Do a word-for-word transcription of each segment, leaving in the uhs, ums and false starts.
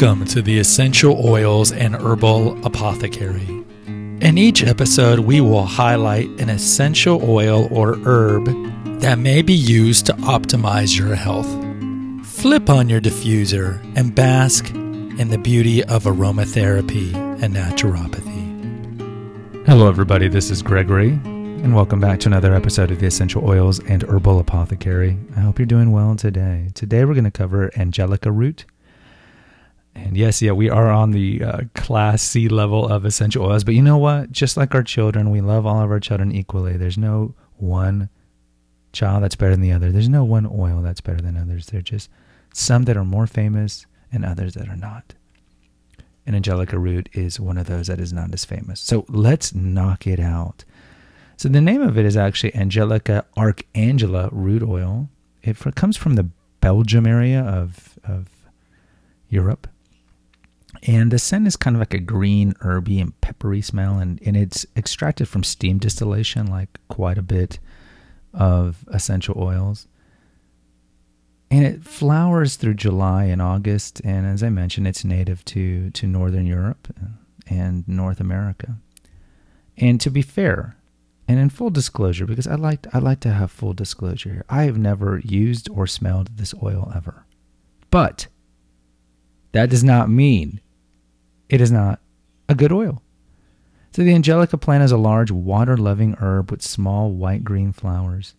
Welcome to the Essential Oils and Herbal Apothecary. In each episode, we will highlight an essential oil or herb that may be used to optimize your health. Flip on your diffuser and bask in the beauty of aromatherapy and naturopathy. Hello, everybody. This is Gregory, and welcome back to another episode of the Essential Oils and Herbal Apothecary. I hope you're doing well today. Today, we're going to cover Angelica root. And yes, yeah, we are on the uh, class C level of essential oils. But you know what? Just like our children, we love all of our children equally. There's no one child that's better than the other. There's no one oil that's better than others. There are just some that are more famous and others that are not. And Angelica root is one of those that is not as famous. So let's knock it out. So the name of it is actually Angelica Archangelica root oil. It for, comes from the Belgium area of, of Europe. And the scent is kind of like a green, herby, and peppery smell, and, and it's extracted from steam distillation, like quite a bit of essential oils. And it flowers through July and August, and as I mentioned, it's native to, to Northern Europe and North America. And to be fair, and in full disclosure, because I like I like to have full disclosure here, I have never used or smelled this oil ever. But that does not mean it is not a good oil. So the Angelica plant is a large water-loving herb with small white-green flowers.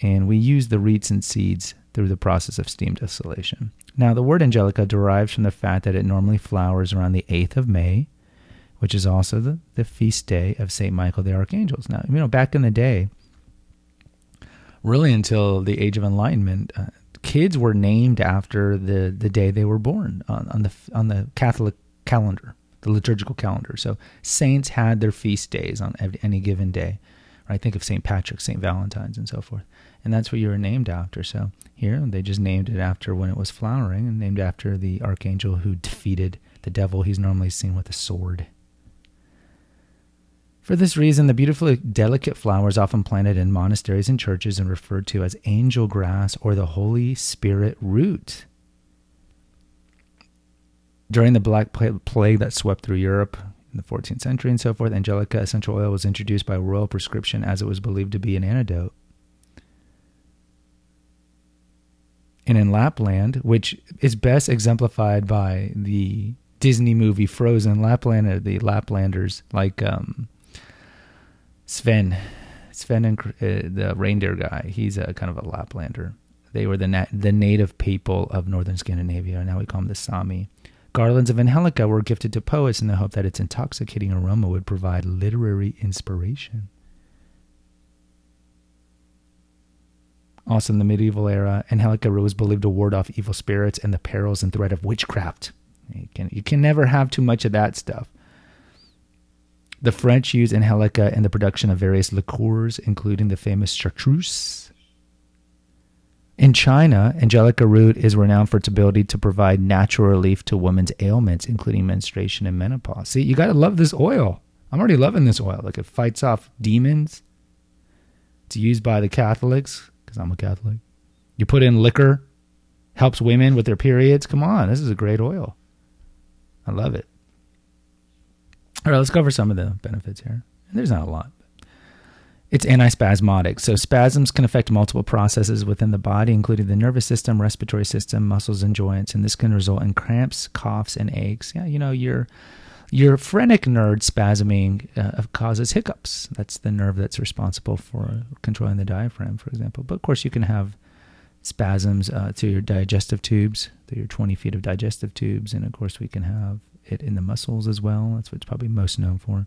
And we use the roots and seeds through the process of steam distillation. Now, the word Angelica derives from the fact that it normally flowers around the eighth of May, which is also the, the feast day of Saint Michael the Archangel. Now, you know, back in the day, really until the Age of Enlightenment, uh, kids were named after the, the day they were born on, on the on the Catholic calendar, the liturgical calendar. So saints had their feast days on any given day. Right? Think of Saint Patrick, Saint Valentine's, and so forth. And that's what you were named after. So here they just named it after when it was flowering and named after the archangel who defeated the devil. He's normally seen with a sword. For this reason, the beautifully delicate flowers often planted in monasteries and churches and referred to as angel grass or the Holy Spirit root. During the Black Plague that swept through Europe in the fourteenth century and so forth, Angelica essential oil was introduced by royal prescription as it was believed to be an antidote. And in Lapland, which is best exemplified by the Disney movie Frozen, Lapland are the Laplanders, like... um. Sven, Sven and uh, the reindeer guy, he's a kind of a Laplander. They were the nat- the native people of northern Scandinavia, and now we call them the Sami. Garlands of Angelica were gifted to poets in the hope that its intoxicating aroma would provide literary inspiration. Also in the medieval era, Angelica was believed to ward off evil spirits and the perils and threat of witchcraft. You can, you can never have too much of that stuff. The French used Angelica in the production of various liqueurs, including the famous Chartreuse. In China, Angelica root is renowned for its ability to provide natural relief to women's ailments, including menstruation and menopause. See, you got to love this oil. I'm already loving this oil. Like, it fights off demons. It's used by the Catholics, because I'm a Catholic. You put in liquor, helps women with their periods. Come on, this is a great oil. I love it. All right, let's cover some of the benefits here. And there's not a lot. It's antispasmodic. So spasms can affect multiple processes within the body, including the nervous system, respiratory system, muscles, and joints. And this can result in cramps, coughs, and aches. Yeah, you know, your, your phrenic nerve spasming uh, causes hiccups. That's the nerve that's responsible for controlling the diaphragm, for example. But, of course, you can have spasms uh, through your digestive tubes, through your twenty feet of digestive tubes. And, of course, we can have it in the muscles as well. That's what it's probably most known for.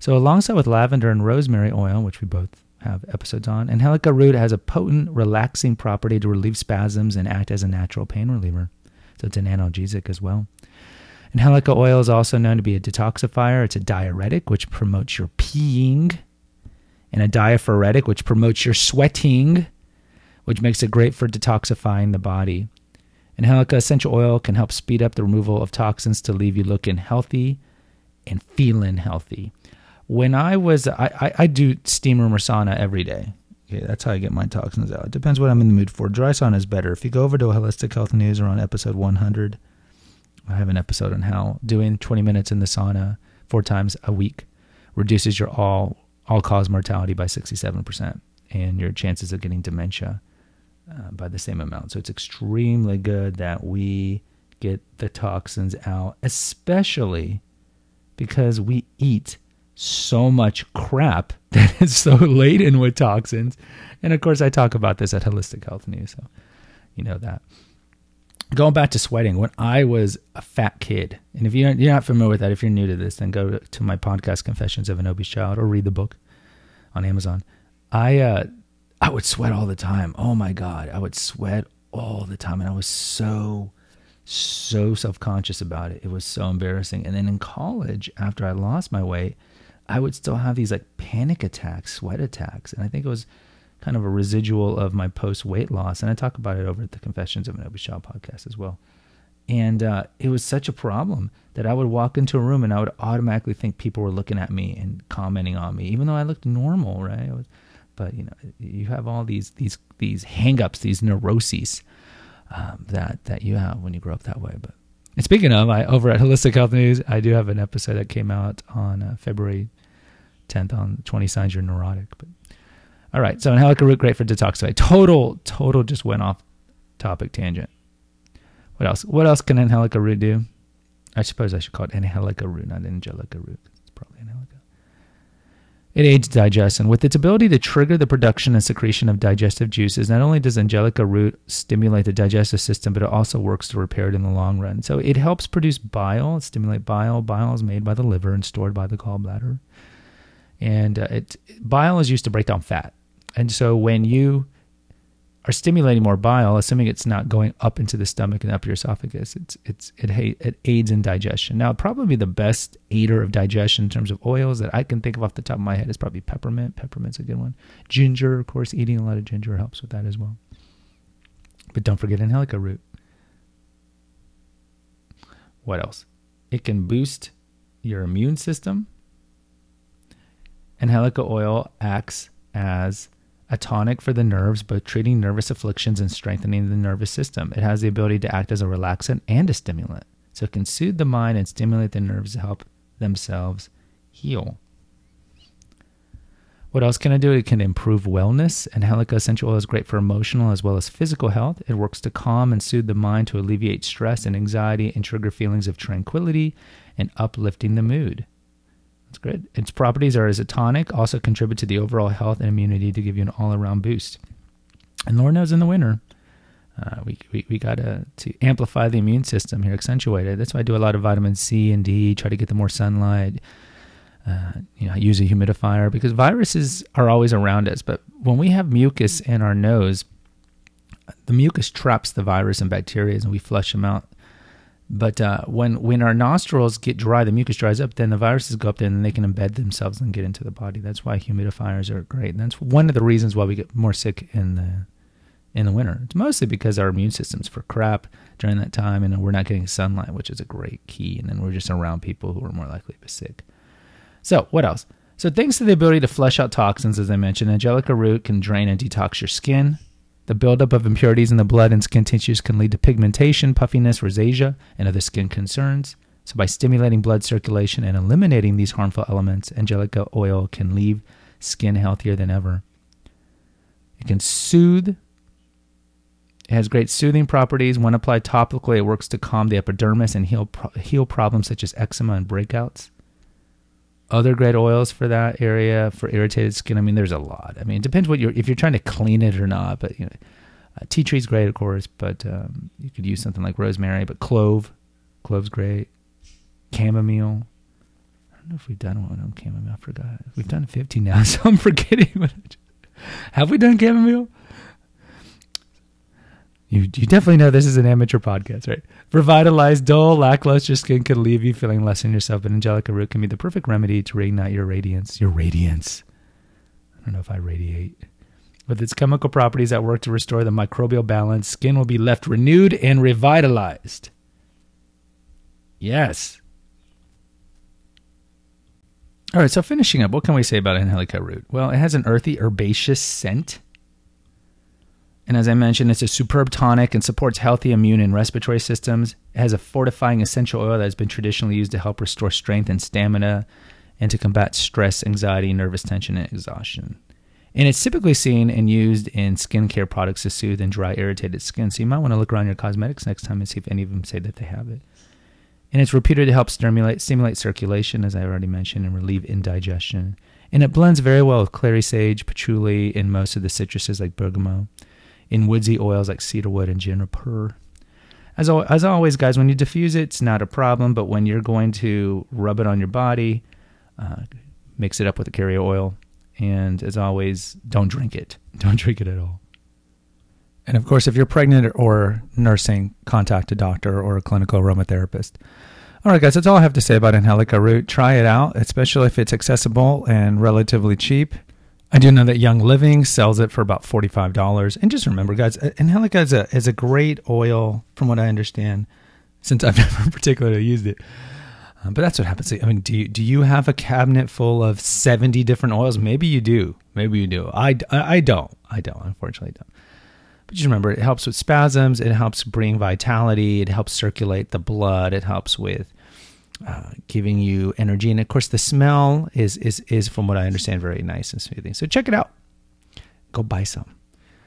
So alongside with lavender and rosemary oil, which we both have episodes on, Angelica root has a potent relaxing property to relieve spasms and act as a natural pain reliever. So it's an analgesic as well. Angelica oil is also known to be a detoxifier. It's a diuretic, which promotes your peeing, and a diaphoretic, which promotes your sweating, which makes it great for detoxifying the body. Angelica essential oil can help speed up the removal of toxins to leave you looking healthy and feeling healthy. When I was, I, I, I do steam room or sauna every day. Okay, that's how I get my toxins out. It depends what I'm in the mood for. Dry sauna is better. If you go over to Holistic Health News or on episode one hundred, I have an episode on how doing twenty minutes in the sauna four times a week reduces your all all cause mortality by sixty-seven percent and your chances of getting dementia uh, by the same amount. So it's extremely good that we get the toxins out, especially because we eat so much crap that is so laden with toxins. And of course, I talk about this at Holistic Health News, so you know that. Going back to sweating, when I was a fat kid, and if you're not familiar with that, if you're new to this, then go to my podcast, Confessions of an Obese Child, or read the book on Amazon. I uh, I would sweat all the time. Oh my God, I would sweat all the time. And I was so, so self-conscious about it. It was so embarrassing. And then in college, after I lost my weight, I would still have these like panic attacks, sweat attacks. And I think it was kind of a residual of my post-weight loss. And I talk about it over at the Confessions of an Obese Child podcast as well. And uh, it was such a problem that I would walk into a room and I would automatically think people were looking at me and commenting on me, even though I looked normal, right? I was, but, you know, you have all these these these hang-ups, these neuroses um, that, that you have when you grow up that way. But and speaking of, I over at Holistic Health News, I do have an episode that came out on uh, February tenth on twenty signs you're neurotic, but all right, so Angelica root great for detoxify. Total, total just went off topic tangent. What else? What else can Angelica root do? I suppose I should call it Angelica root, not Angelica root. It's probably Angelica. It aids digestion. With its ability to trigger the production and secretion of digestive juices, not only does Angelica root stimulate the digestive system, but it also works to repair it in the long run. So it helps produce bile, stimulate bile. Bile is made by the liver and stored by the gallbladder. And uh, it bile is used to break down fat. And so when you are stimulating more bile, assuming it's not going up into the stomach and up your esophagus, it's it's it, it aids in digestion. Now, probably the best aider of digestion in terms of oils that I can think of off the top of my head is probably peppermint. Peppermint's a good one. Ginger, of course, eating a lot of ginger helps with that as well. But don't forget Angelica root. What else? It can boost your immune system. Angelica oil acts as a tonic for the nerves, both treating nervous afflictions and strengthening the nervous system. It has the ability to act as a relaxant and a stimulant, so it can soothe the mind and stimulate the nerves to help themselves heal. What else can it do? It can improve wellness. Angelica essential oil is great for emotional as well as physical health. It works to calm and soothe the mind, to alleviate stress and anxiety, and trigger feelings of tranquility and uplifting the mood. Good. Its properties are as a tonic, also contribute to the overall health and immunity to give you an all-around boost. And Lord knows in the winter, uh, we, we, we got to amplify the immune system here, accentuate it. That's why I do a lot of vitamin C and D, try to get the more sunlight, uh, you know, use a humidifier, because viruses are always around us. But when we have mucus in our nose, the mucus traps the virus and bacteria and we flush them out. But uh, when, when our nostrils get dry, the mucus dries up, then the viruses go up there and they can embed themselves and get into the body. That's why humidifiers are great. And that's one of the reasons why we get more sick in the in the winter. It's mostly because our immune system's for crap during that time and we're not getting sunlight, which is a great key. And then we're just around people who are more likely to be sick. So what else? So thanks to the ability to flush out toxins, as I mentioned, Angelica root can drain and detox your skin. The buildup of impurities in the blood and skin tissues can lead to pigmentation, puffiness, rosacea, and other skin concerns. So by stimulating blood circulation and eliminating these harmful elements, Angelica oil can leave skin healthier than ever. It can soothe. It has great soothing properties. When applied topically, it works to calm the epidermis and heal pro- heal problems such as eczema and breakouts. Other great oils for that area, for irritated skin. I mean, there's a lot. I mean, it depends what you're, if you're trying to clean it or not. But you know, uh, tea tree's great, of course. But um, you could use something like rosemary. But clove, clove's great. Chamomile. I don't know if we've done one on chamomile. I forgot. We've done fifteen now, so I'm forgetting. Have we done chamomile? You you definitely know this is an amateur podcast, right? Revitalized, dull, lackluster skin could leave you feeling less than yourself, but Angelica root can be the perfect remedy to reignite your radiance. Your radiance. I don't know if I radiate. With its chemical properties that work to restore the microbial balance, skin will be left renewed and revitalized. Yes. All right, so finishing up, what can we say about Angelica root? Well, it has an earthy, herbaceous scent. And as I mentioned, it's a superb tonic and supports healthy immune and respiratory systems. It has a fortifying essential oil that has been traditionally used to help restore strength and stamina and to combat stress, anxiety, nervous tension, and exhaustion. And it's typically seen and used in skincare products to soothe and dry irritated skin. So you might want to look around your cosmetics next time and see if any of them say that they have it. And it's reputed to help stimulate, stimulate circulation, as I already mentioned, and relieve indigestion. And it blends very well with clary sage, patchouli, and most of the citruses like bergamot, in woodsy oils like cedarwood and juniper. As, al- as always, guys, when you diffuse it, it's not a problem, but when you're going to rub it on your body, uh, mix it up with the carrier oil, and as always, don't drink it. Don't drink it at all. And of course, if you're pregnant or nursing, contact a doctor or a clinical aromatherapist. All right, guys, that's all I have to say about Angelica root. Try it out, especially if it's accessible and relatively cheap. I do know that Young Living sells it for about forty-five dollars. And just remember, guys, Angelica is a, is a great oil, from what I understand, since I've never particularly used it. Um, but that's what happens. I mean, do you, do you have a cabinet full of seventy different oils? Maybe you do. Maybe you do. I, I, I don't. I don't, unfortunately, don't. But just remember, it helps with spasms, it helps bring vitality, it helps circulate the blood, it helps with uh, giving you energy. And of course, the smell is, is, is, from what I understand, very nice and soothing. So check it out. Go buy some.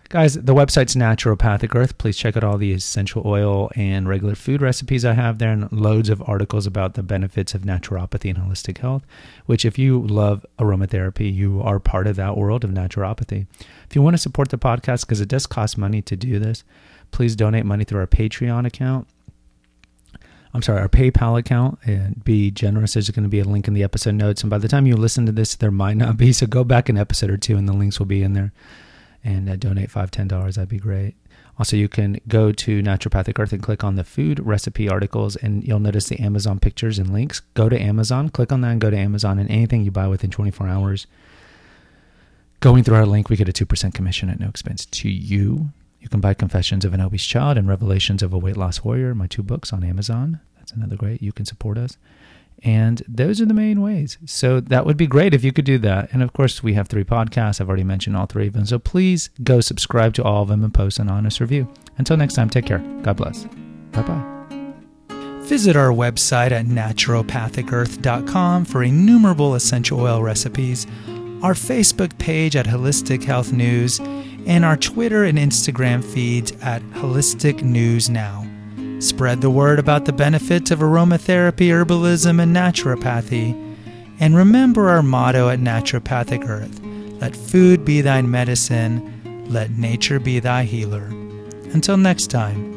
Guys, the website's Naturopathic Earth. Please check out all the essential oil and regular food recipes I have there, and loads of articles about the benefits of naturopathy and holistic health, which if you love aromatherapy, you are part of that world of naturopathy. If you want to support the podcast, because it does cost money to do this, please donate money through our Patreon account. I'm sorry, our PayPal account, and be generous. There's going to be a link in the episode notes. And by the time you listen to this, there might not be. So go back an episode or two and the links will be in there. And uh, donate five dollars, ten dollars. That'd be great. Also, you can go to Naturopathic Earth and click on the food recipe articles, and you'll notice the Amazon pictures and links. Go to Amazon, click on that, and go to Amazon, and anything you buy within twenty-four hours, going through our link, we get a two percent commission at no expense to you. You can buy Confessions of an Obese Child and Revelations of a Weight Loss Warrior, my two books, on Amazon. That's another great. You can support us. And those are the main ways. So that would be great if you could do that. And of course, we have three podcasts. I've already mentioned all three of them. So please go subscribe to all of them and post an honest review. Until next time, take care. God bless. Bye-bye. Visit our website at naturopathic earth dot com for innumerable essential oil recipes, our Facebook page at Holistic Health News, and our Twitter and Instagram feeds at Holistic News Now. Spread the word about the benefits of aromatherapy, herbalism, and naturopathy. And remember our motto at Naturopathic Earth, let food be thine medicine, let nature be thy healer. Until next time.